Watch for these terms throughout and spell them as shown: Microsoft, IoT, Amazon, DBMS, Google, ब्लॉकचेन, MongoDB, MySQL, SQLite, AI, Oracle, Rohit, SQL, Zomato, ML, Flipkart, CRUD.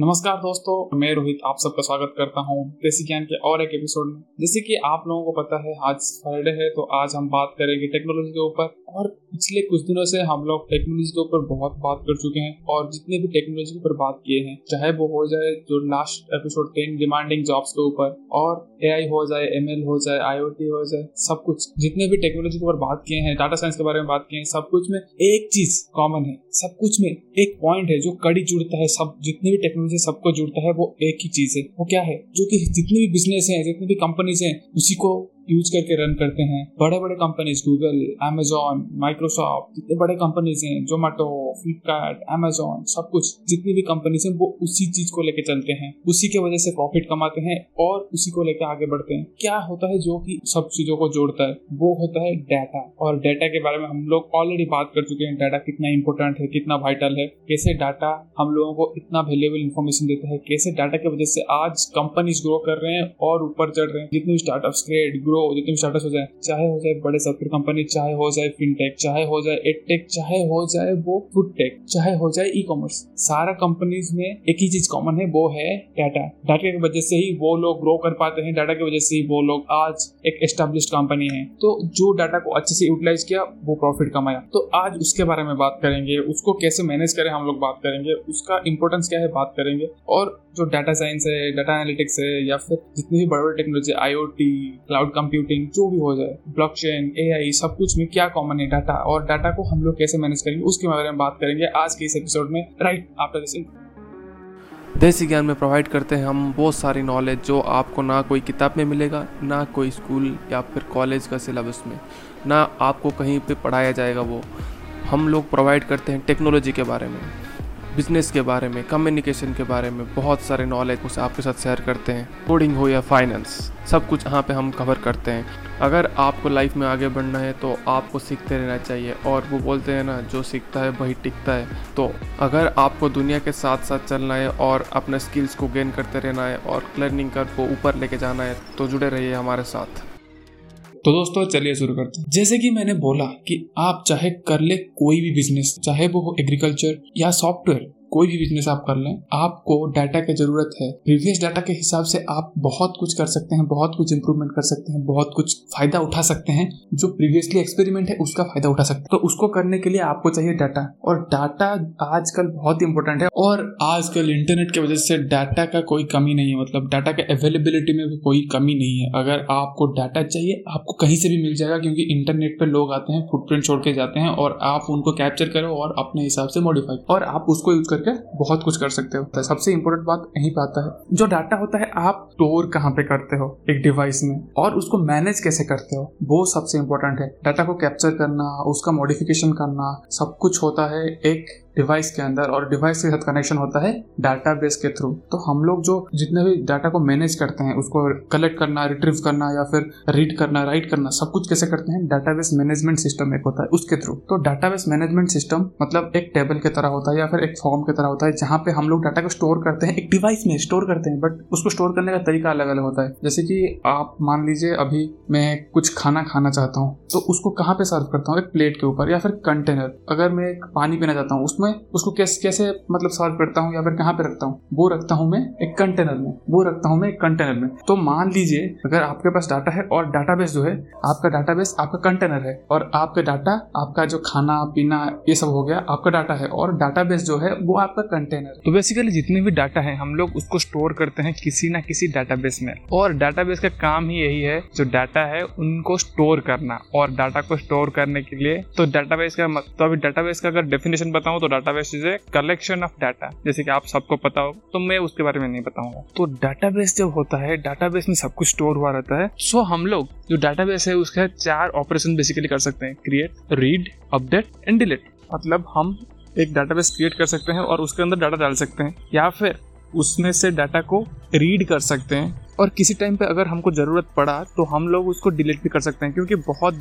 नमस्कार दोस्तों, मैं रोहित आप सबका स्वागत करता हूँ देसी ज्ञान के और एक एपिसोड में। जैसे कि आप लोगों को पता है आज फ्राइडे है, तो आज हम बात करेंगे टेक्नोलॉजी के ऊपर। और पिछले कुछ दिनों से हम लोग टेक्नोलॉजी के ऊपर बहुत बात कर चुके हैं और जितने भी टेक्नोलॉजी के ऊपर बात किए हैं, चाहे वो हो जाए जो लास्ट एपिसोड 10 डिमांडिंग जॉब्स के ऊपर, और AI हो जाए, ML हो जाए, IoT हो जाए, सब कुछ जितने भी टेक्नोलॉजी के ऊपर बात किए हैं, डाटा साइंस के बारे में बात किए हैं, सब कुछ में एक चीज कॉमन है, सब कुछ में एक पॉइंट है जो कड़ी जुड़ता है, सब जितने भी टेक्नोलॉजी सबको जुड़ता है वो एक ही चीज है। वो क्या है? जो कि जितने भी बिजनेस हैं, जितनी भी कंपनीज हैं, उसी को यूज करके रन करते हैं। बड़े बड़े कंपनीज गूगल, Amazon, माइक्रोसॉफ्ट, जितने बड़े कंपनीज हैं, जोमेटो, फ्लिपकार्ट, Amazon, सब कुछ जितनी भी कंपनीज हैं वो उसी चीज को लेके चलते हैं, उसी के वजह से प्रॉफिट कमाते हैं और उसी को लेके आगे बढ़ते हैं। क्या होता है जो कि सब चीजों को जोड़ता है? वो होता है डाटा। और डाटा के बारे में हम लोग ऑलरेडी बात कर चुके हैं, डाटा कितना इंपॉर्टेंट है, कितना वाइटल है, कैसे डाटा हम लोगों को इतना वैल्यूएबल इन्फॉर्मेशन देता है, कैसे डाटा की वजह से आज कंपनीज ग्रो कर रहे हैं और ऊपर चढ़ रहे हैं। जितने भी स्टार्टअप्स क्रिएट जितने स्टार्टअप्स हो जाए, चाहे हो जाए बड़े सॉफ्टवेयर कंपनी, चाहे हो जाए फिनटेक, चाहे हो जाए एडटेक, चाहे हो जाए वो फूड टेक, चाहे हो जाए ई कॉमर्स, सारा कंपनीज में एक ही चीज कॉमन है, वो है डाटा। डाटा की वजह से ही वो लोग ग्रो कर पाते हैं, डाटा की वजह से ही वो लोग आज एक एस्टेब्लिश्ड कंपनी है। तो जो डाटा को अच्छे से यूटिलाइज किया वो प्रॉफिट कमाया। तो आज उसके बारे में बात करेंगे, उसको कैसे मैनेज करें हम लोग बात करेंगे, उसका इंपॉर्टेंस क्या है बात करेंगे। और जो डाटा साइंस है, डाटा एनालिटिक्स है, या फिर जितनी भी बड़ी बड़ी टेक्नोलॉजी, IoT, क्लाउड कंप्यूटिंग, जो भी हो जाए, ब्लॉकचेन, AI, सब कुछ में क्या कॉमन है? डाटा। और डाटा को हम लोग कैसे मैनेज करेंगे उसके बारे में बात करेंगे आज के इस एपिसोड में, राइट आफ्टर दिस। देसी ज्ञान में प्रोवाइड करते हैं हम बहुत सारी नॉलेज जो आपको ना कोई किताब में मिलेगा, ना कोई स्कूल या फिर कॉलेज का सिलेबस में, ना आपको कहीं पे पढ़ाया जाएगा। वो हम लोग प्रोवाइड करते हैं टेक्नोलॉजी के बारे में, बिजनेस के बारे में, कम्युनिकेशन के बारे में, बहुत सारे नॉलेज उसे आपके साथ शेयर करते हैं। कोडिंग हो या फाइनेंस, सब कुछ यहाँ पे हम कवर करते हैं। अगर आपको लाइफ में आगे बढ़ना है तो आपको सीखते रहना चाहिए, और वो बोलते हैं ना, जो सीखता है वही टिकता है। तो अगर आपको दुनिया के साथ साथ चलना है और अपने स्किल्स को गेन करते रहना है और लर्निंग कर्व को ऊपर लेके जाना है तो जुड़े रहिए हमारे साथ। तो दोस्तों चलिए शुरू करते हैं। जैसे कि मैंने बोला कि आप चाहे कर ले कोई भी बिजनेस, चाहे वो हो एग्रीकल्चर या सॉफ्टवेयर, कोई भी बिजनेस आप कर लें, आपको डाटा की जरूरत है। प्रीवियस डाटा के हिसाब से आप बहुत कुछ कर सकते हैं, बहुत कुछ इंप्रूवमेंट कर सकते हैं, बहुत कुछ फायदा उठा सकते हैं, जो प्रीवियसली एक्सपेरिमेंट है उसका फायदा उठा सकते हैं। तो उसको करने के लिए आपको चाहिए डाटा, और डाटा आजकल बहुत इंपॉर्टेंट है। और आजकल इंटरनेट की वजह से डाटा का कोई कमी नहीं है, मतलब डाटा के अवेलेबिलिटी में कोई कमी नहीं है। अगर आपको डाटा चाहिए आपको कहीं से भी मिल जाएगा, क्योंकि इंटरनेट पर लोग आते हैं, फुटप्रिंट छोड़ के जाते हैं, और आप उनको कैप्चर करो और अपने हिसाब से मॉडिफाई, और आप उसको यूज बहुत कुछ कर सकते हो। सबसे इंपॉर्टेंट बात यहीं पे आता है, जो डाटा होता है आप स्टोर कहाँ पे करते हो एक डिवाइस में, और उसको मैनेज कैसे करते हो, वो सबसे इंपॉर्टेंट है। डाटा को कैप्चर करना, उसका मॉडिफिकेशन करना, सब कुछ होता है एक डिवाइस के अंदर, और डिवाइस के साथ कनेक्शन होता है डाटाबेस के थ्रू। तो हम लोग जो जितने भी डाटा को मैनेज करते हैं, उसको कलेक्ट करना, रिट्रीव करना, या फिर रीड करना, राइट करना, सब कुछ कैसे करते हैं, डाटाबेस मैनेजमेंट सिस्टम एक होता है उसके थ्रू। तो डाटाबेस मैनेजमेंट सिस्टम मतलब एक टेबल की तरह होता है या फिर एक फॉर्म की तरह होता है, जहाँ पे हम लोग डाटा को स्टोर करते हैं, एक डिवाइस में स्टोर करते हैं, बट उसको स्टोर करने का तरीका अलग अलग होता है। जैसे कि आप मान लीजिए अभी मैं कुछ खाना खाना चाहता हूँ, तो उसको कहाँ पे सर्व करता हूँ, एक प्लेट के ऊपर या फिर कंटेनर। अगर मैं पानी पीना चाहता हूँ, मैं उसको कैसे मतलब सर्व करता हूँ या फिर कहाँ पे रखता हूँ, वो रखता हूँ मैं एक कंटेनर में, तो मान लीजिए अगर आपके पास डाटा है और डाटाबेस जो है आपका, डाटाबेस आपका कंटेनर है, और आपका डाटा, आपका जो खाना पीना ये सब हो गया, आपका डाटा है, और डाटाबेस जो है वो आपका कंटेनर। तो बेसिकली जितने भी डाटा है हम लोग उसको स्टोर करते हैं किसी ना किसी डाटाबेस में, और डाटाबेस का काम ही यही है, जो डाटा है उनको स्टोर करना। और डाटा को स्टोर करने के लिए तो डाटाबेस का अगर डेफिनेशन बताऊं तो database is a collection of data, जैसे कि आप सबको पता हो, तो मैं उसके बारे में नहीं बताऊंगा। तो डाटाबेस जब होता है, डाटाबेस में सब कुछ स्टोर हुआ रहता है। सो हम लोग जो डाटाबेस है उसका 4 ऑपरेशन बेसिकली कर सकते हैं, create, read, update and delete. मतलब हम एक डाटाबेस क्रिएट कर सकते हैं और उसके अंदर डाटा डाल सकते हैं, या फिर उसमें से डाटा को रीड कर सकते हैं, और किसी टाइम पे अगर हमको ज़रूरत पड़ा तो हम लोग उसको डिलीट भी कर सकते हैं, क्योंकि बहुत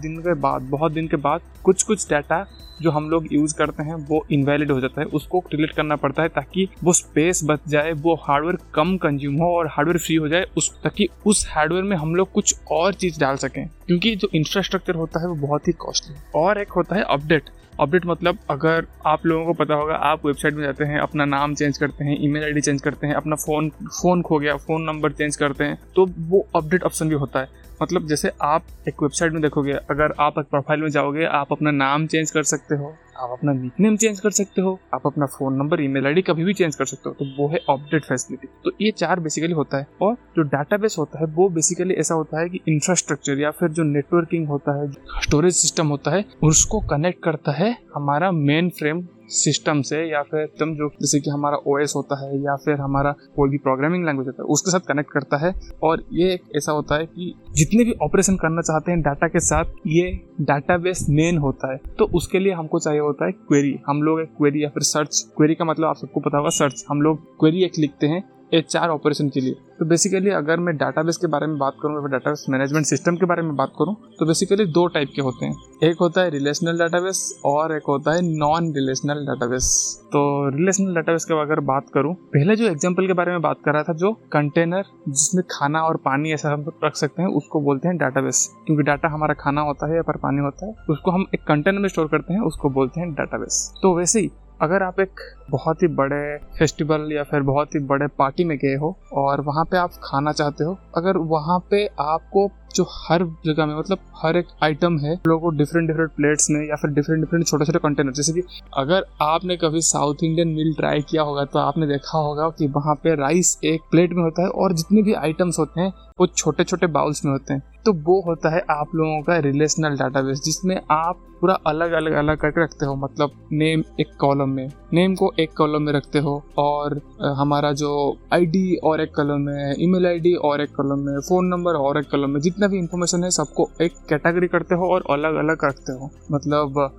दिन के बाद कुछ डाटा जो हम लोग यूज़ करते हैं वो इनवैलिड हो जाता है, उसको डिलीट करना पड़ता है ताकि वो स्पेस बच जाए, वो हार्डवेयर कम कंज्यूम हो और हार्डवेयर फ्री हो जाए, उस ताकि उस हार्डवेयर में हम लोग कुछ और चीज़ डाल सकें, क्योंकि जो इंफ्रास्ट्रक्चर होता है वो बहुत ही कॉस्टली। और एक होता है अपडेट। अपडेट मतलब अगर आप लोगों को पता होगा, आप वेबसाइट में जाते हैं, अपना नाम चेंज करते हैं, ईमेल आईडी चेंज करते हैं, अपना फ़ोन खो गया, फ़ोन नंबर चेंज करते हैं, तो वो अपडेट ऑप्शन भी होता है। मतलब जैसे आप एक वेबसाइट में देखोगे, अगर आप एक प्रोफाइल में जाओगे, आप अपना नाम चेंज कर सकते हो, आप अपना निकनेम चेंज कर सकते हो, आप अपना फ़ोन नंबर, ईमेल आईडी कभी भी चेंज कर सकते हो, तो वो है अपडेट फैसिलिटी। तो ये चार बेसिकली होता है। और जो डाटाबेस होता है वो बेसिकली ऐसा होता है कि इंफ्रास्ट्रक्चर या फिर जो नेटवर्किंग होता है, स्टोरेज सिस्टम होता है, उसको कनेक्ट करता है हमारा मेन फ्रेम सिस्टम से, या फिर तुम जो जैसे कि हमारा ओएस होता है या फिर हमारा कोई भी प्रोग्रामिंग लैंग्वेज होता है उसके साथ कनेक्ट करता है। और ये एक ऐसा होता है कि जितने भी ऑपरेशन करना चाहते हैं डाटा के साथ, ये डाटाबेस मेन होता है। तो उसके लिए हमको चाहिए होता है क्वेरी। हम लोग एक क्वेरी या फिर सर्च, क्वेरी का मतलब आप सबको पता होगा सर्च, हम लोग क्वेरी एक लिखते हैं ये चार ऑपरेशन के लिए। तो बेसिकली अगर मैं डाटाबेस के बारे में बात करूँ या फिर डाटाबेस मैनेजमेंट सिस्टम के बारे में बात करूँ, तो बेसिकली दो टाइप के होते हैं, एक होता है रिलेशनल डाटाबेस और एक होता है नॉन रिलेशनल डाटाबेस। तो रिलेशनल डाटाबेस के अगर बात करूँ, पहले जो एग्जांपल के बारे में बात कर रहा था, जो कंटेनर जिसमें खाना और पानी ऐसा हम रख सकते हैं उसको बोलते हैं डाटाबेस, क्योंकि डाटा हमारा खाना होता है या फिर पानी होता है, उसको हम एक कंटेनर में स्टोर करते हैं, उसको बोलते हैं डाटाबेस। तो वैसे ही अगर आप एक बहुत ही बड़े फेस्टिवल या फिर बहुत ही बड़े पार्टी में गए हो और वहाँ पे आप खाना चाहते हो, अगर वहाँ पे आपको जो हर जगह में मतलब हर एक आइटम है लोगों को डिफरेंट प्लेट्स में या फिर डिफरेंट छोटे छोटे कंटेनर, जैसे कि अगर आपने कभी साउथ इंडियन मील ट्राई किया होगा तो आपने देखा होगा कि वहाँ पे राइस एक प्लेट में होता है और जितने भी आइटम्स होते हैं वो छोटे छोटे बाउल्स में होते हैं। तो वो होता है आप लोगों का रिलेशनल डाटाबेस, जिसमें आप पूरा अलग करके रखते हो। मतलब नेम एक कॉलम में, नेम को एक कॉलम में रखते हो, और हमारा जो आईडी और एक कॉलम में, ईमेल आईडी और एक कॉलम में, फ़ोन नंबर और एक कॉलम में, जितना भी इंफॉर्मेशन है सबको एक कैटेगरी करते हो और अलग रखते हो। मतलब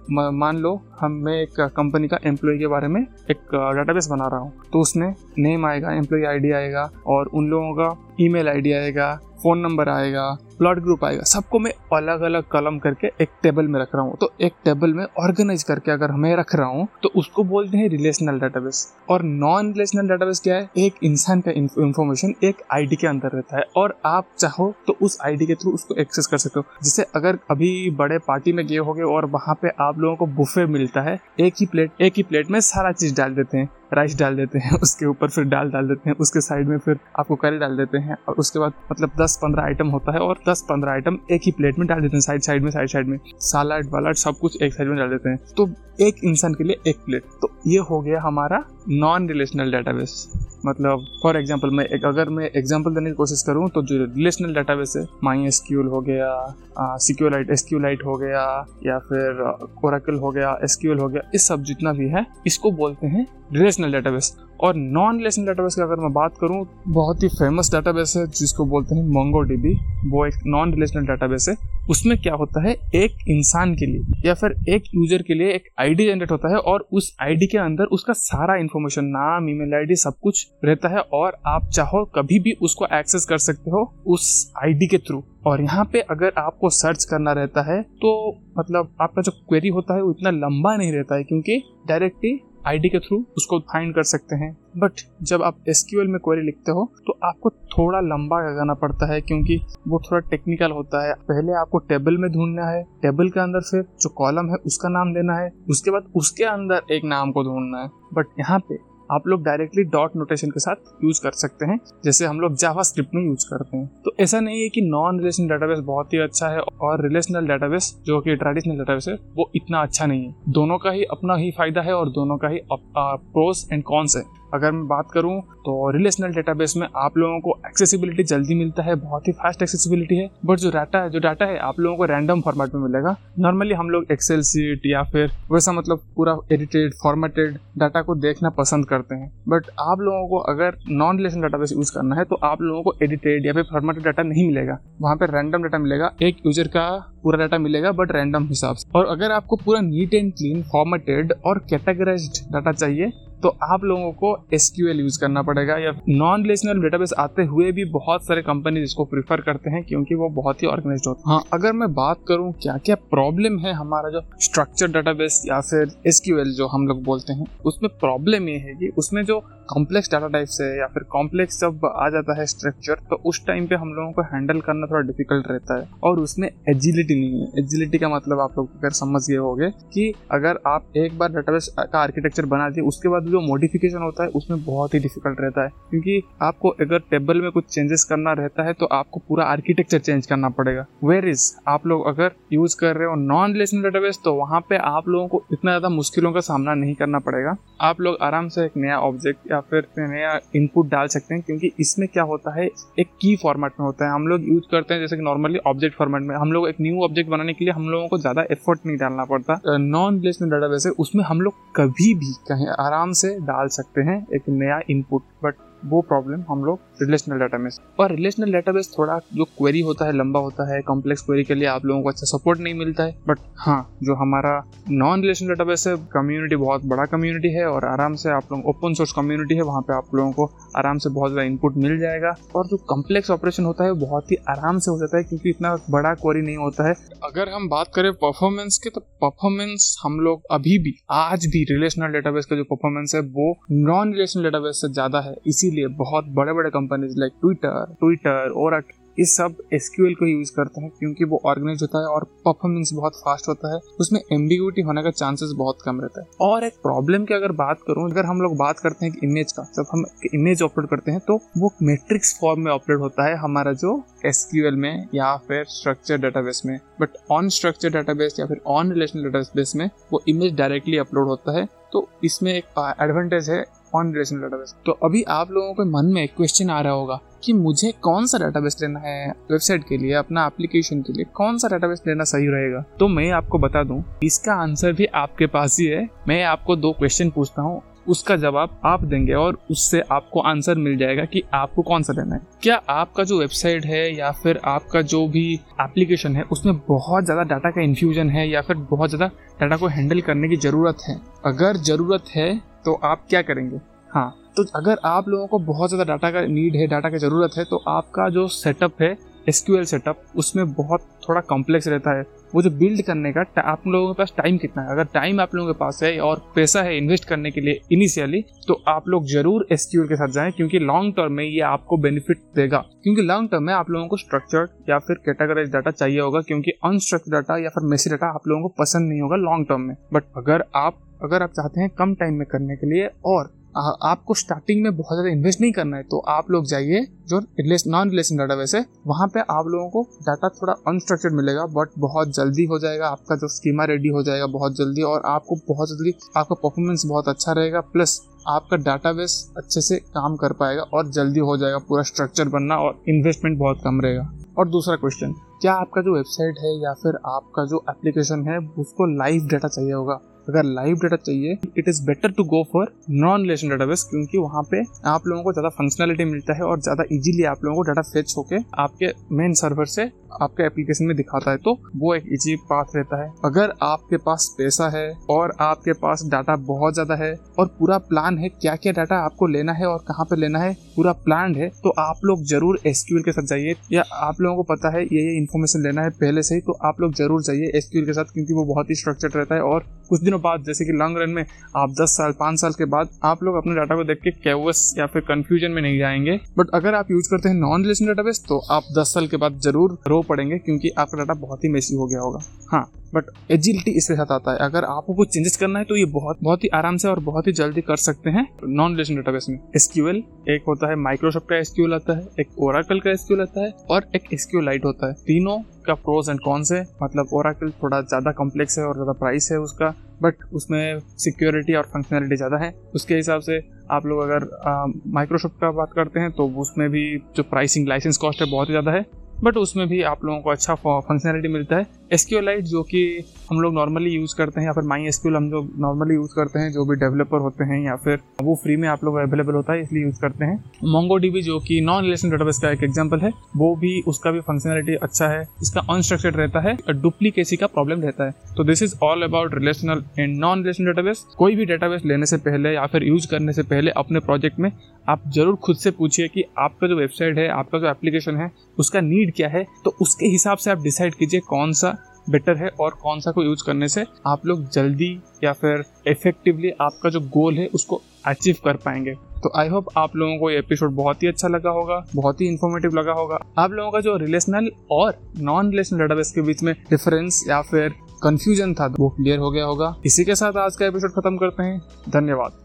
मान लो मैं एक कंपनी का एम्प्लॉय के बारे में एक डाटाबेस बना रहा हूँ, तो उसमें नेम आएगा, एम्प्लॉय आईडी आएगा, और उन लोगों का ईमेल आईडी आएगा, फ़ोन नंबर आएगा, प्लॉट ग्रुप आएगा, सबको मैं अलग कॉलम करके एक टेबल में रख रहा हूँ। तो एक टेबल में ऑर्गेनाइज करके अगर मैं रख रहा हूँ तो उसको बोलते हैं रिलेशनल डाटाबेस। और नॉन रिलेशनल डाटाबेस क्या है, एक इंसान का इंफॉर्मेशन एक आईडी के अंदर रहता है और आप चाहो तो उस आईडी के थ्रू उसको एक्सेस कर सकते हो। जैसे अगर अभी बड़े पार्टी में गए होगे और वहाँ पे आप लोगों को बुफे मिलता है, एक ही प्लेट में सारा चीज़ डाल देते हैं, राइस डाल देते हैं, उसके ऊपर फिर दाल डाल देते हैं, उसके साइड में फिर आपको करी डाल देते हैं, और उसके बाद मतलब 10-15 आइटम होता है और 10-15 आइटम एक ही प्लेट में डाल देते हैं, साइड में सलाद वालाड सब कुछ एक साइड में डाल देते हैं। तो एक इंसान के लिए एक प्लेट। तो ये हो गया हमारा नॉन रिलेशनल डाटाबेस। मतलब फॉर एग्जाम्पल मैं एग्जाम्पल देने की कोशिश करूँ तो जो रिलेशनल डाटाबेस है, MySQL हो गया, SQLite हो गया, या फिर Oracle हो गया, SQL हो गया, इस सब जितना भी है इसको बोलते हैं रिलेशनल डाटाबेस। और नॉन रिलेशनल डाटाबेस की अगर मैं बात करूँ, बहुत ही फेमस डाटाबेस है जिसको बोलते हैं MongoDB, वो एक नॉन रिलेशनल डाटाबेस है। उसमें क्या होता है, एक इंसान के लिए या फिर एक यूजर के लिए एक आईडी जनरेट होता है और उस आईडी के अंदर उसका सारा इन्फॉर्मेशन, नाम, ईमेल आईडी सब कुछ रहता है और आप चाहो कभी भी उसको एक्सेस कर सकते हो उस आईडी के थ्रू। और यहाँ पे अगर आपको सर्च करना रहता है तो मतलब आपका जो क्वेरी होता है वो इतना लंबा नहीं रहता है, क्योंकि डायरेक्टली आईडी के थ्रू उसको फाइंड कर सकते हैं। बट जब आप SQL में क्वेरी लिखते हो तो आपको थोड़ा लंबा लगाना पड़ता है, क्योंकि वो थोड़ा टेक्निकल होता है। पहले आपको टेबल में ढूंढना है, टेबल के अंदर फिर जो कॉलम है उसका नाम देना है, उसके बाद उसके अंदर एक नाम को ढूंढना है। बट यहाँ पे आप लोग डायरेक्टली डॉट नोटेशन के साथ यूज कर सकते हैं, जैसे हम लोग जावा स्क्रिप्ट में यूज करते हैं। तो ऐसा नहीं है कि नॉन रिलेशनल डाटाबेस बहुत ही अच्छा है और रिलेशनल डाटाबेस जो कि ट्रेडिशनल डाटाबेस है वो इतना अच्छा नहीं है। दोनों का ही अपना ही फायदा है और दोनों का ही प्रोस एंड कॉन्स है। अगर मैं बात करूं तो रिलेशनल डेटाबेस में आप लोगों को एक्सेसिबिलिटी जल्दी मिलता है, बहुत ही फास्ट एक्सेसिबिलिटी है। बट जो डाटा है आप लोगों को रैंडम फॉर्मेट में मिलेगा। नॉर्मली हम लोग एक्सेल सीट या फिर वैसा मतलब पूरा एडिटेड फॉर्मेटेड डाटा को देखना पसंद करते हैं। बट आप लोगों को अगर नॉन रिलेशनल डाटाबेस यूज करना है तो आप लोगों को एडिटेड या फिर फॉर्मेटेड डाटा नहीं मिलेगा, वहाँ पर रैंडम डाटा मिलेगा, एक यूजर का पूरा डाटा मिलेगा बट रैंडम हिसाब से। और अगर आपको पूरा नीट एंड क्लीन फॉर्मेटेड और कैटेगराइज्ड डाटा चाहिए तो आप लोगों को SQL यूज़ करना पड़ेगा। या नॉन रिलेशनल डेटाबेस आते हुए भी बहुत सारे कंपनीज इसको प्रीफर करते हैं क्योंकि वो बहुत ही ऑर्गेनाइज्ड होते हैं। हाँ, अगर मैं बात करूँ क्या क्या प्रॉब्लम है हमारा जो स्ट्रक्चर्ड डेटाबेस या फिर SQL जो हम लोग बोलते हैं, उसमें प्रॉब्लम ये है कि उसमें जो कॉम्प्लेक्स डाटा टाइप्स है या फिर कॉम्प्लेक्स जब आ जाता है स्ट्रक्चर, तो उस टाइम पे हम लोगों को हैंडल करना थोड़ा डिफिकल्ट रहता है और उसमें एजिलिटी नहीं है। एजिलिटी का मतलब आप लोग अगर समझ गए होंगे कि अगर आप एक बार डेटाबेस का आर्किटेक्चर बना दिए उसके बाद जो मॉडिफिकेशन होता है उसमें बहुत ही डिफिकल्ट रहता है, क्योंकि आपको अगर टेबल में कुछ चेंजेस करना रहता है तो आपको पूरा आर्किटेक्चर चेंज करना पड़ेगा। वेयर इज आप लोग अगर यूज कर रहे हो नॉन रिलेशनल डेटाबेस तो वहां पे आप लोगों को इतना ज्यादा मुश्किलों का सामना नहीं करना पड़ेगा। आप लोग आराम से एक नया ऑब्जेक्ट या फिर नया इनपुट डाल सकते हैं, क्योंकि इसमें क्या होता है एक की फॉर्मेट में होता है। हम लोग यूज करते हैं जैसे कि नॉर्मली ऑब्जेक्ट फॉर्मेट में, हम लोग एक न्यू ऑब्जेक्ट बनाने के लिए हम लोगों को ज्यादा एफर्ट नहीं डालना पड़ता। नॉन रिलेशनल डेटाबेस है उसमें हम लोग कभी भी कहीं आराम से डाल सकते हैं एक नया इनपुट, बट वो प्रॉब्लम हम लोग रिलेशनल डेटाबेस और रिलेशनल डेटाबेस थोड़ा जो क्वेरी होता है लंबा होता है, कॉम्प्लेक्स क्वेरी के लिए आप लोगों को अच्छा सपोर्ट नहीं मिलता है। बट हाँ, जो हमारा नॉन रिलेशनल डेटाबेस है कम्युनिटी बहुत बड़ा कम्युनिटी है और आराम से आप लोग ओपन सोर्स कम्युनिटी है, वहाँ पे आप लोगों को आराम से बहुत ज़्यादा इनपुट मिल जाएगा और जो कॉम्प्लेक्स ऑपरेशन होता है वो बहुत ही आराम से हो जाता है क्योंकि इतना बड़ा क्वेरी नहीं होता है। अगर हम बात करें परफॉर्मेंस की, तो परफॉर्मेंस हम लोग अभी भी आज भी रिलेशनल डेटाबेस का जो परफॉर्मेंस है वो नॉन रिलेशनल डेटाबेस से ज़्यादा है। इसीलिए बहुत बड़े बड़े कंपनीज लाइक ट्विटर और इस सब SQL को यूज़ करते हैं क्योंकि वो ऑर्गेनाइज होता है और परफॉर्मेंस बहुत फास्ट होता है, उसमें एम्बिगुइटी होने का चांसेस बहुत कम रहता है। और एक प्रॉब्लम की अगर बात करूँ, अगर हम लोग बात करते हैं कि इमेज का, जब हम इमेज अपलोड करते हैं तो वो मैट्रिक्स फॉर्म में अपलोड होता है हमारा जो SQL में या फिर स्ट्रक्चर डेटाबेस में, बट ऑन स्ट्रक्चर डेटाबेस या फिर ऑन रिलेशनल डेटाबेस में वो इमेज डायरेक्टली अपलोड होता है। तो इसमें एक एडवांटेज है ऑन रिलेशनल डेटाबेस। तो अभी आप लोगों के मन में एक क्वेश्चन आ रहा होगा कि मुझे कौन सा डेटाबेस लेना है वेबसाइट के लिए, अपना एप्लीकेशन के लिए कौन सा डेटाबेस लेना सही रहेगा। तो मैं आपको बता दूं इसका आंसर भी आपके पास ही है। मैं आपको 2 क्वेश्चन पूछता हूं, उसका जवाब आप देंगे और उससे आपको आंसर मिल जाएगा कि आपको कौन सा लेना है। क्या आपका जो वेबसाइट है या फिर आपका जो भी एप्लीकेशन है उसमें बहुत ज़्यादा डाटा का इन्फ्यूजन है या फिर बहुत ज़्यादा डाटा को हैंडल करने की ज़रूरत है? अगर ज़रूरत है तो आप क्या करेंगे? हाँ, तो अगर आप लोगों को बहुत ज़्यादा डाटा का नीड है, डाटा की ज़रूरत है, तो आपका जो सेटअप है SQL सेटअप उसमें बहुत थोड़ा कॉम्प्लेक्स रहता है। वो जो बिल्ड करने का आप लोगों के पास टाइम कितना है, अगर टाइम आप लोगों के पास है और पैसा है इन्वेस्ट करने के लिए इनिशियली, तो आप लोग जरूर SQL के साथ जाएं क्योंकि लॉन्ग टर्म में ये आपको बेनिफिट देगा। क्योंकि लॉन्ग टर्म में आप लोगों को स्ट्रक्चर्ड या फिर कैटेगराइज डाटा चाहिए होगा क्योंकि अनस्ट्रक्चर्ड डाटा या फिर मेसी डाटा आप लोगों को पसंद नहीं होगा लॉन्ग टर्म में। बट अगर आप चाहते हैं कम टाइम में करने के लिए और आपको स्टार्टिंग में बहुत ज़्यादा इन्वेस्ट नहीं करना है, तो आप लोग जाइए जो नॉन रिलेशनल डेटाबेस है, वहाँ पे आप लोगों को डाटा थोड़ा अनस्ट्रक्चर्ड मिलेगा बट बहुत जल्दी हो जाएगा, आपका जो स्कीमा रेडी हो जाएगा बहुत जल्दी और आपको बहुत जल्दी आपका परफॉर्मेंस बहुत अच्छा रहेगा, प्लस आपका डाटाबेस अच्छे से काम कर पाएगा और जल्दी हो जाएगा पूरा स्ट्रक्चर बनना और इन्वेस्टमेंट बहुत कम रहेगा। और दूसरा क्वेश्चन, क्या आपका जो वेबसाइट है या फिर आपका जो एप्लीकेशन है उसको लाइव डाटा चाहिए होगा? अगर लाइव डाटा चाहिए, it is better to go for non relational database क्योंकि वहाँ पे आप लोगों को ज़्यादा फंक्शनलिटी मिलता है और ज़्यादा इजीली आप लोगों को डाटा फेच होके आपके मेन सर्वर से आपके एप्लीकेशन में दिखाता है, तो वो एक इजी पाथ रहता है। अगर आपके पास पैसा है और आपके पास डाटा बहुत ज़्यादा है और पूरा प्लान है क्या क्या डाटा आपको लेना है और कहाँ पे लेना है, पूरा प्लान है, तो आप लोग जरूर SQL के साथ जाइए। या आप लोगों को पता है ये इन्फॉर्मेशन लेना है पहले से ही, तो आप लोग जरूर जाइए SQL के साथ क्योंकि वो बहुत ही स्ट्रक्चर्ड रहता है और कुछ दिनों बाद जैसे कि लॉन्ग रन में आप 10 साल 5 साल के बाद आप लोग अपने डाटा को देख के कैवस या फिर कंफ्यूजन में नहीं जाएंगे। बट अगर आप यूज करते हैं नॉन रिलेशनल डेटाबेस तो आप 10 साल के बाद जरूर पड़ेंगे क्योंकि आपका डाटा बहुत ही मेसी हो गया होगा। हाँ, बट एजिलिटी इसके साथ आता है। अगर आपको कुछ चेंजेस करना है तो ये बहुत ही आराम से और बहुत ही जल्दी कर सकते हैं नॉन रिलेशनल डेटाबेस में। SQL एक होता है, माइक्रोसॉफ्ट का SQL आता है, एक ओरेकल का SQL आता है और एक SQLite होता है। तीनों का प्रोज एंड कॉन्स है, मतलब ओरेकल थोड़ा ज़्यादा कॉम्प्लेक्स है और ज़्यादा प्राइस है उसका, बट उसमें सिक्योरिटी और फंक्शनलिटी ज़्यादा है। उसके हिसाब से आप लोग अगर माइक्रोसॉफ्ट का बात करते हैं तो उसमें भी जो प्राइसिंग लाइसेंस कॉस्ट है बहुत ही ज़्यादा है बट उसमें भी आप लोगों को अच्छा फंक्शनलिटी मिलता है। SQLite जो कि हम लोग नॉर्मली यूज़ करते हैं या फिर MySQL हम लोग नॉर्मली यूज़ करते हैं, जो भी डेवलपर होते हैं या फिर वो फ्री में आप लोग अवेलेबल होता है इसलिए यूज़ करते हैं। MongoDB जो कि नॉन रिलेशनल डेटाबेस का एक एग्जांपल है, वो भी उसका भी फंक्शनलिटी अच्छा है, इसका अनस्ट्रक्चर्ड रहता है, डुप्लीकेसी का प्रॉब्लम रहता है। तो this is all about relational and non relational database. कोई भी डेटाबेस लेने से पहले या फिर यूज करने से पहले अपने प्रोजेक्ट में आप जरूर खुद से पूछिए कि आपका जो वेबसाइट है, आपका जो एप्लीकेशन है, उसका नीड क्या है। तो उसके हिसाब से आप डिसाइड कीजिए कौन सा बेटर है और कौन सा को यूज करने से आप लोग जल्दी या फिर इफेक्टिवली आपका जो गोल है उसको अचीव कर पाएंगे। तो आई होप आप लोगों को ये एपिसोड बहुत ही अच्छा लगा होगा, बहुत ही इन्फॉर्मेटिव लगा होगा। आप लोगों का जो रिलेशनल और नॉन रिलेशनल डेटाबेस के बीच में डिफरेंस या फिर कंफ्यूजन था वो क्लियर हो गया होगा। इसी के साथ आज का एपिसोड खत्म करते हैं। धन्यवाद।